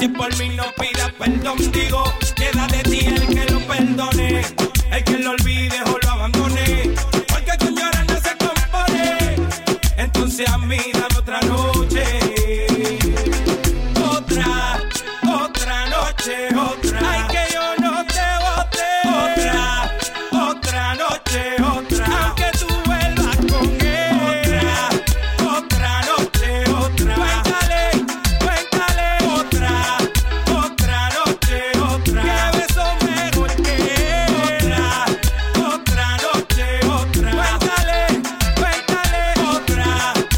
Si por mí no pidas perdón, digo, queda de ti el que lo perdone, el que lo olvide o lo abandone, porque con llorar no se compone. Entonces a mí dame otra noche, otra noche, otra. Ay, que yo no te bote. Otra noche, otra. Aunque tú vuelvas con él. Otra noche, otra. Cuéntale. Otra noche, otra. Que beso mejor que él. Otra noche, otra. Cuéntale. Otra noche,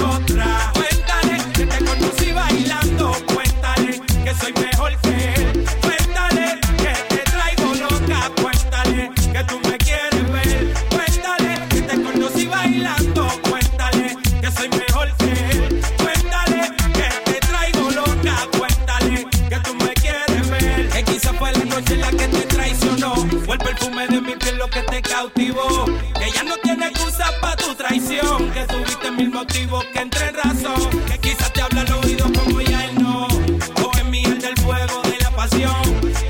otra. Cuéntale que te conocí bailando. Cuéntale que soy mejor que él. Cuéntale que te traigo loca. Cuéntale que tú me quieres ver. Cuéntale que te conocí bailando. Cuéntale que soy mejor que él. Cuéntale que te traigo loca. Cuéntale que tú me quieres ver. Que quizá fue la noche en la que te traicionó. Fue el perfume de mi piel lo que te cautivó. Que ya no tiene excusa para tu traición. Que tuviste mil motivos que entre en razón. Que quizás te habla al oído como ya él no. O en mi el del fuego de la pasión.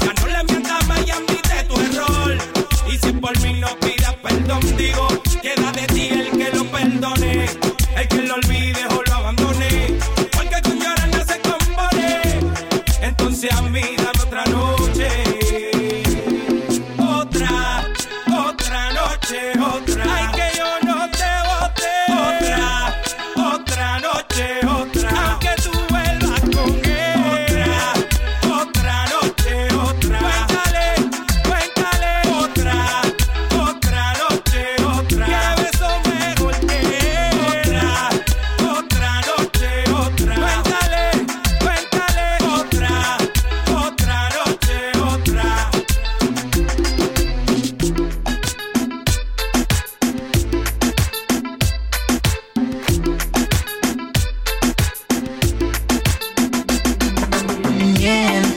Ya no le mientas más y admite tu error. Y si por mí no pidas perdón, digo, queda de ti el que lo perdone, el que lo olvide o lo abandone, porque con llorar no se compone. Entonces a mí dame otra noche, otra noche, otra. Ay, que yo no te bote. Otra noche, otra. Aunque tú vuelvas con él. Otra noche, otra. Cuéntale. Otra noche, otra. Que beso mejor que él. Otra noche, otra. Cuéntale. Otra noche, otra.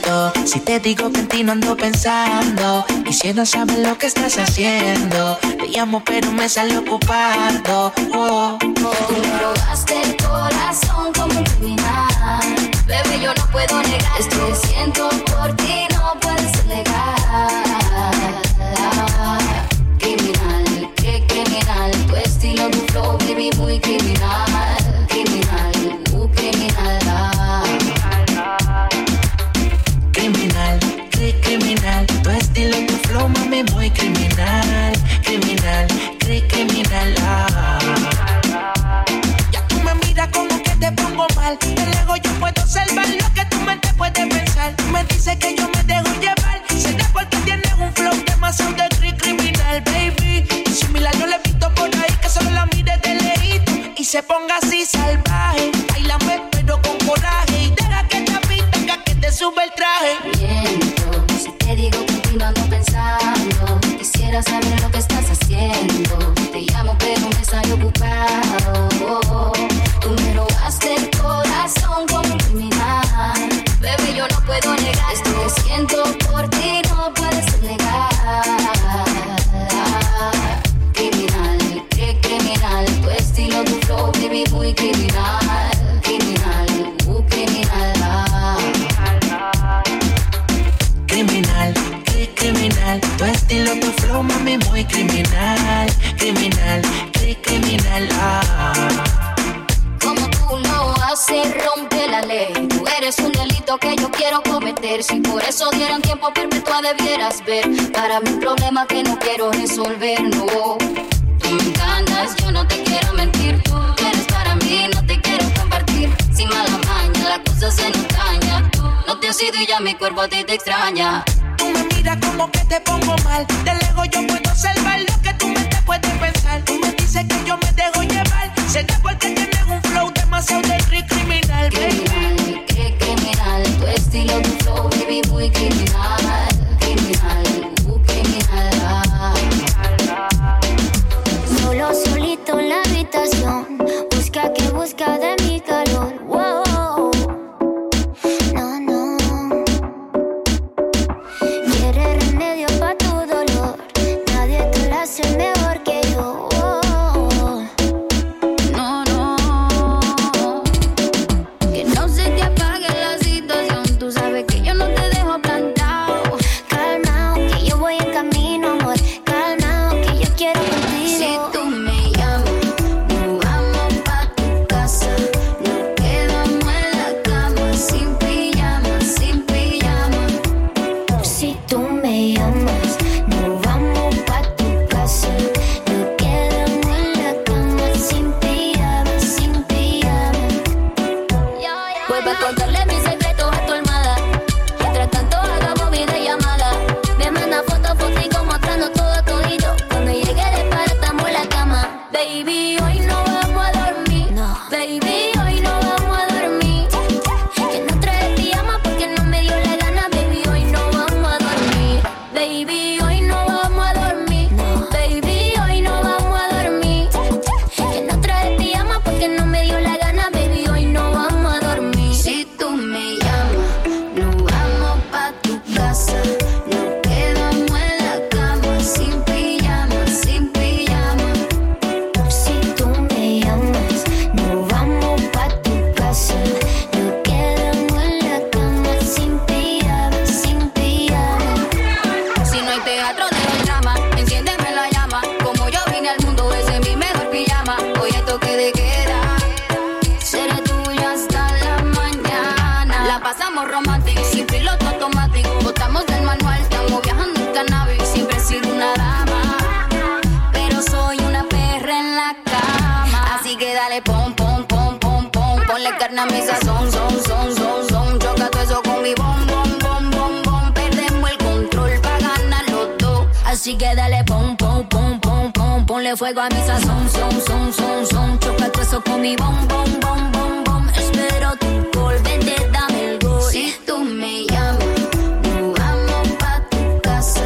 Miento si te digo que en ti no ando pensando. Y si no sabes lo que estás haciendo, te llamo pero me sale ocupado. Me robaste el corazón como un criminal. Bebé, yo no puedo negar esto que siento por ti, no puedes negar. Criminal, qué criminal. Tu estilo, tu flow, baby, muy criminal. Criminal, muy criminal. Criminal, qué criminal. Tu estilo, tu flow, mami, muy criminal. Criminal, qué criminal. Ya tú me miras como que te pongo mal. De lejos yo puedo salvar lo que tu mente puede pensar. Tú me dices que yo me dejo llevar. Será porque tienes un flow demasiado de criminal, baby. Y si mi la no le he visto por ahí, que solo la mire de leído y se ponga así salvaje. Bailame pero con coraje y deja que te apita, que te sube el traje. Miento, si te digo que en ti no ando pensando. Quisiera saber lo que estás haciendo. Te llamo pero me sale ocupado. Tú me robaste el corazón como un criminal. Bebé, yo no puedo negar esto que siento por ti, no puedes negar. Criminal, qué criminal. Tu estilo, tu flow, baby, muy criminal. Criminal, muy criminal. Criminal, qué criminal. Tu estilo, tu flow, mami, muy criminal. Criminal, qué criminal. Como tú lo haces, rompe la ley. Tú eres un delito que yo quiero cometer. Si por eso dieran tiempo perpetua debieras ver. Para mí un problema que no quiero resolver, no. Tú me encantas, yo no te quiero mentir. Tú eres para mí, no te quiero compartir. Sin mala maña, la cosa se nos daña. No te has ido y ya mi cuerpo a ti te extraña. Tú me miras como que te pongo mal. De lejos yo puedo salvar lo que tu mente puede pensar. Tú me dices que yo me dejo llevar. Será porque tienes un flow demasiado de criminal, baby. Criminal, qué criminal. Tu estilo, tu flow, baby, muy criminal. Criminal, muy criminal. Solo, solito en la habitación. Busca que busca de mi calor. Wow. No, no. Quiere remedio pa' tu dolor. Nadie te dale, pom, pom, pom, pom, pom. Ponle carne a mi sazón, son, son, son, son. Choca todo eso con mi bom, bom, bom, bom, bom. Perdemos el control pa' ganar los dos. Así que dale, pom, pom, pom, pom, pom. Ponle fuego a mi sazón, son, son, son, son. Choca todo eso con mi bom, bom, bom, bom, bom. Espero tu gol, vente, dame el gol. Si tú me llamas, nos vamos pa' tu casa.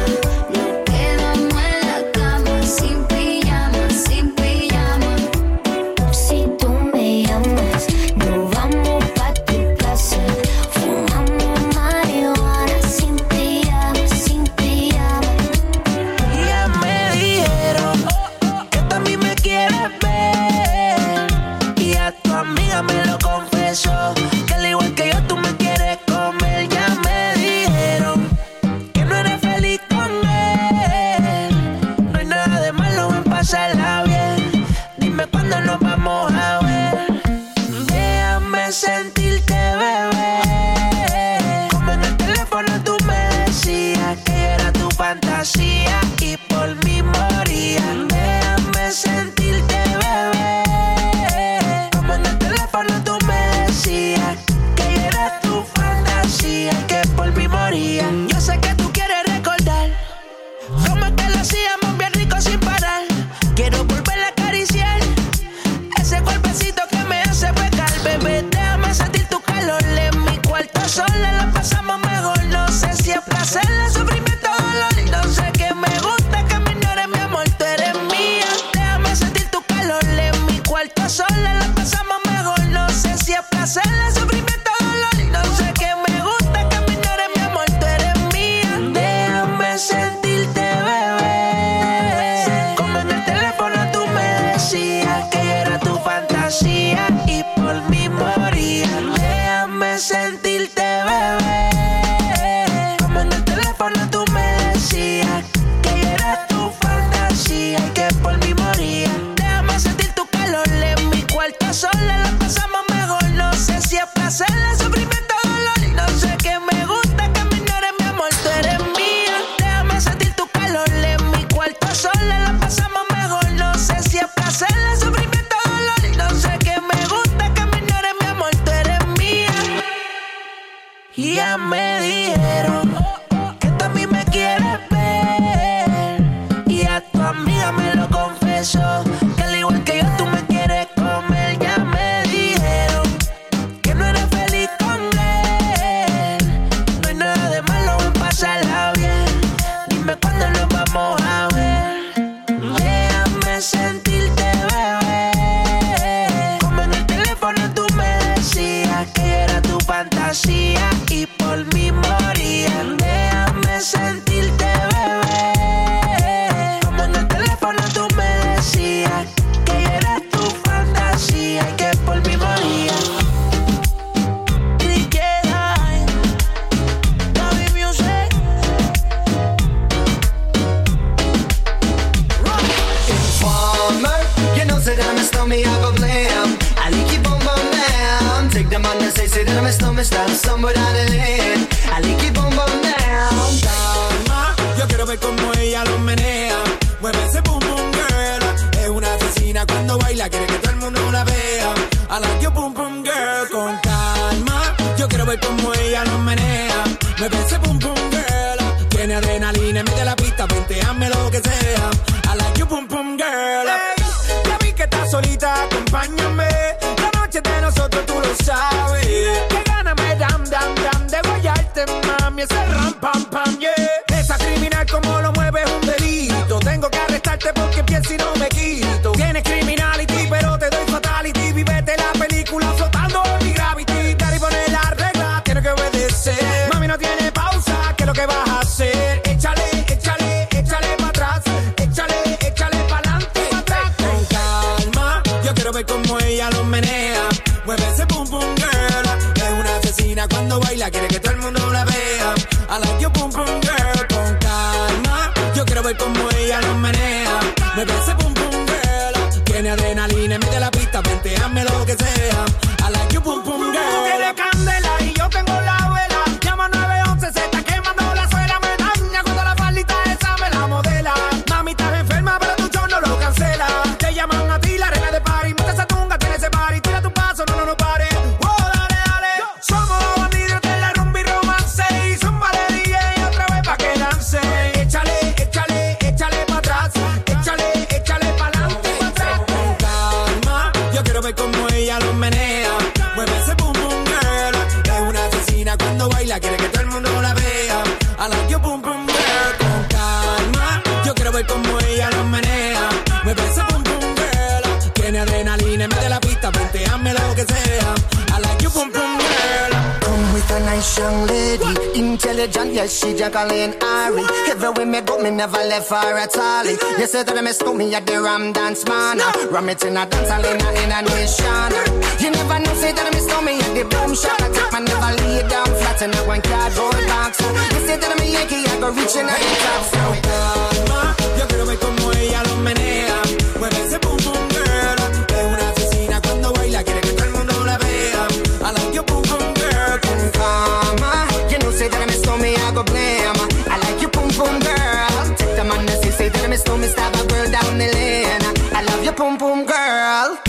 mueve ese pum pum girl. Tiene adrenalina, mete la pista, venteame lo que sea. I like you pum pum girl. Come with a nice young lady, intelligent, yes she Jacqueline Ari. Everywhere me go, me never left her at all. You say that me stole me at the Ram Dance Man. Ram it in a dance hall in a nation. You never know, say that me stole me at the boom shop. I take my never lay down flat in a one cardboard box. You say that me Yankee, I go reaching out the top. So calma, yo quiero ver como ella lo menea. Mueve ese boom boom girl. Es una asesina cuando baila, quiere que todo el mundo la vea. I like your boom boom girl. Con calma, you know say that me stole me, I go blame. I like your boom boom girl. Take the man as you say that me stole me, stab a girl down the lane. I love your boom boom girl.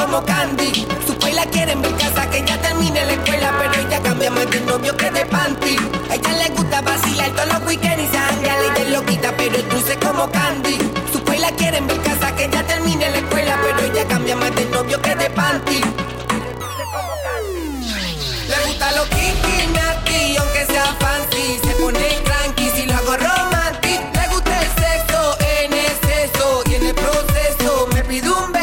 Como Candy, su escuela quieren ver casa que ya termine la escuela, pero ella cambia más de novio que de panty. A ella le gusta vacilar todos los weekends y se janguea, ella es loquita, pero es dulce como Candy. Su escuela quieren ver casa que ya termine la escuela, pero ella cambia más de novio que de panty. Le gusta lo kinky, natty, aunque sea fancy, se pone cranky si lo hago romantic. Le gusta el sexo en exceso y en el proceso me pide un beso.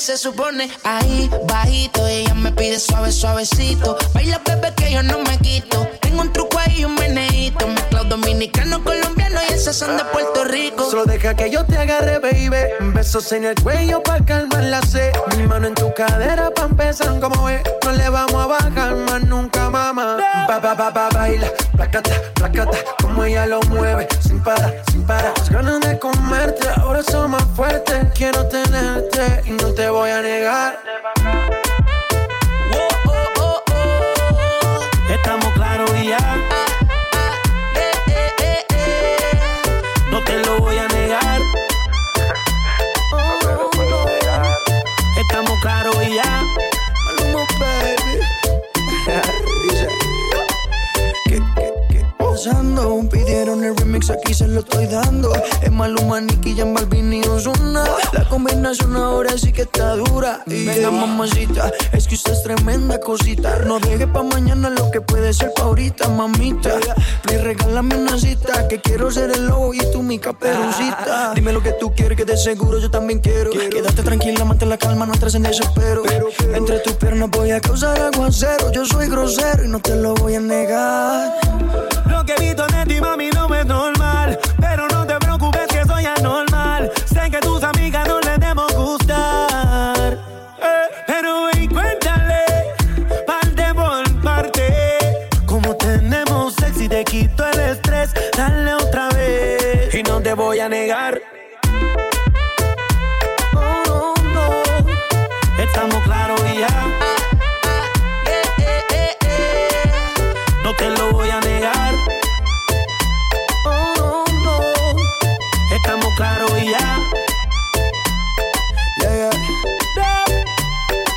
Se supone ahí bajito, ella me pide suave, suavecito. Baila bebé que yo no me quito. Tengo un truco ahí, un meneíto. Mezclado dominicano, colombiano y esas son de Puerto Rico. Solo deja que yo te agarre, baby. Besos en el cuello pa' calmar la sed. Mi mano en tu cadera pa' empezar, como ves. No le vamos a bajar más nunca, mamá. baila, placata, placata, como ella lo mueve, sin parar, sin parar. Las ganas de comerte ahora son más fuertes. Quiero tenerte y no te voy a negar. Oh, oh, oh, oh. Estamos claros y ya. No te lo voy a negar. Oh, oh, oh. Estamos claros y ya. Maluma, baby. Pidieron el remix, aquí se lo estoy dando. Es Maluma, Nicky Jam, Balvin y Ozuna. La combinación ahora sí que está dura. Venga, mamacita, es que usted es tremenda cosita. No deje pa' mañana lo que puede ser pa' ahorita, mamita. Please, regálame una cita, que quiero ser el lobo y tú mi caperucita. Dime lo que tú quieres, que de seguro yo también quiero. Quédate tranquila, mantén la calma, no entres en desespero. Entre tus piernas voy a causar aguacero. Yo soy grosero y no te lo voy a negar. Lo que he visto en ti, mami, no es normal. Pero no te preocupes que soy anormal. Sé que tus amigas no les debo gustar, pero ven, cuéntale, parte por parte. Como tenemos sexy, te quito el estrés. Dale otra vez y no te voy a negar. Oh, no, estamos claros y ya. No te lo voy a negar. Oh, no, estamos claros y ya. Yeah, yeah.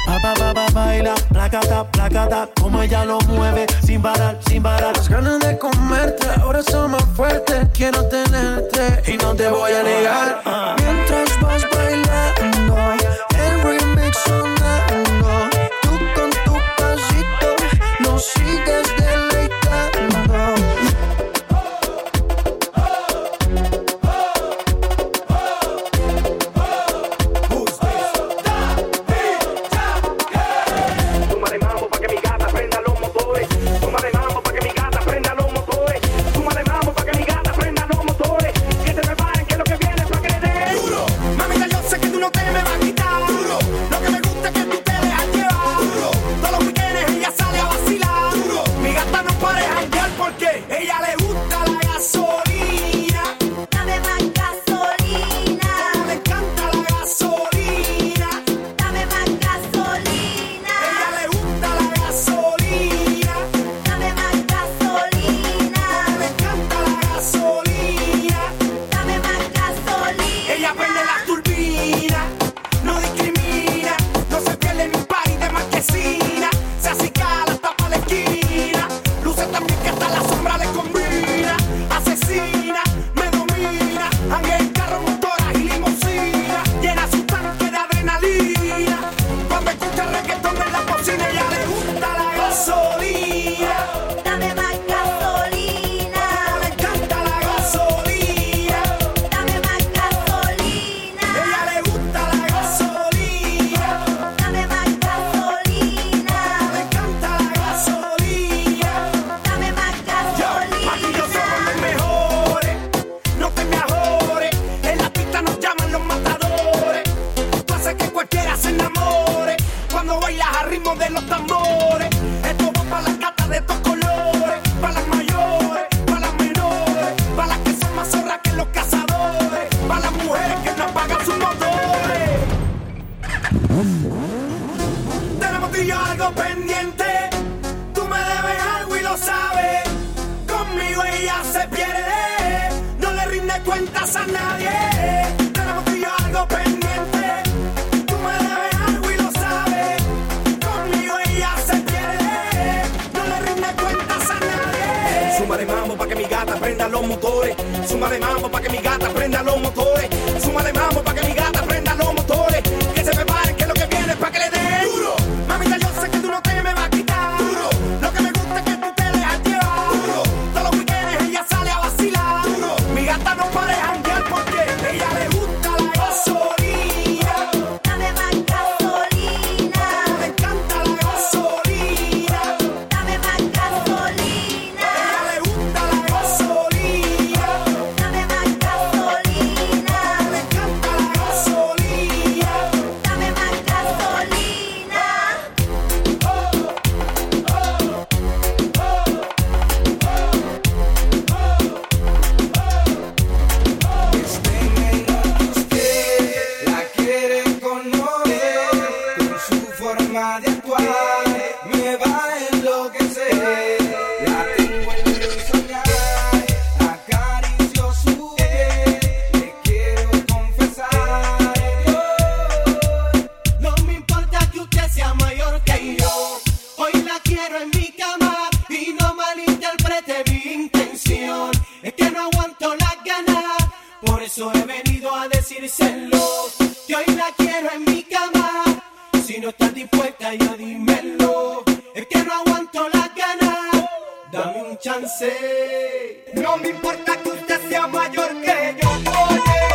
Ba, ba, ba, ba, baila, placata, placata, como ella lo mueve, sin parar, sin parar. Las ganas de comerte ahora son más fuertes. Quiero tenerte y no te voy a negar. Mientras vas bailando, el remix sonando, tú con tu pasito nos sigues de eso he venido a decírselo, que hoy la quiero en mi cama. Si no estás dispuesta ya dímelo, es que no aguanto las ganas, dame un chance. No me importa que usted sea mayor que yo, oye.